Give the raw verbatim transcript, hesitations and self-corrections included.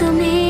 तुम्हें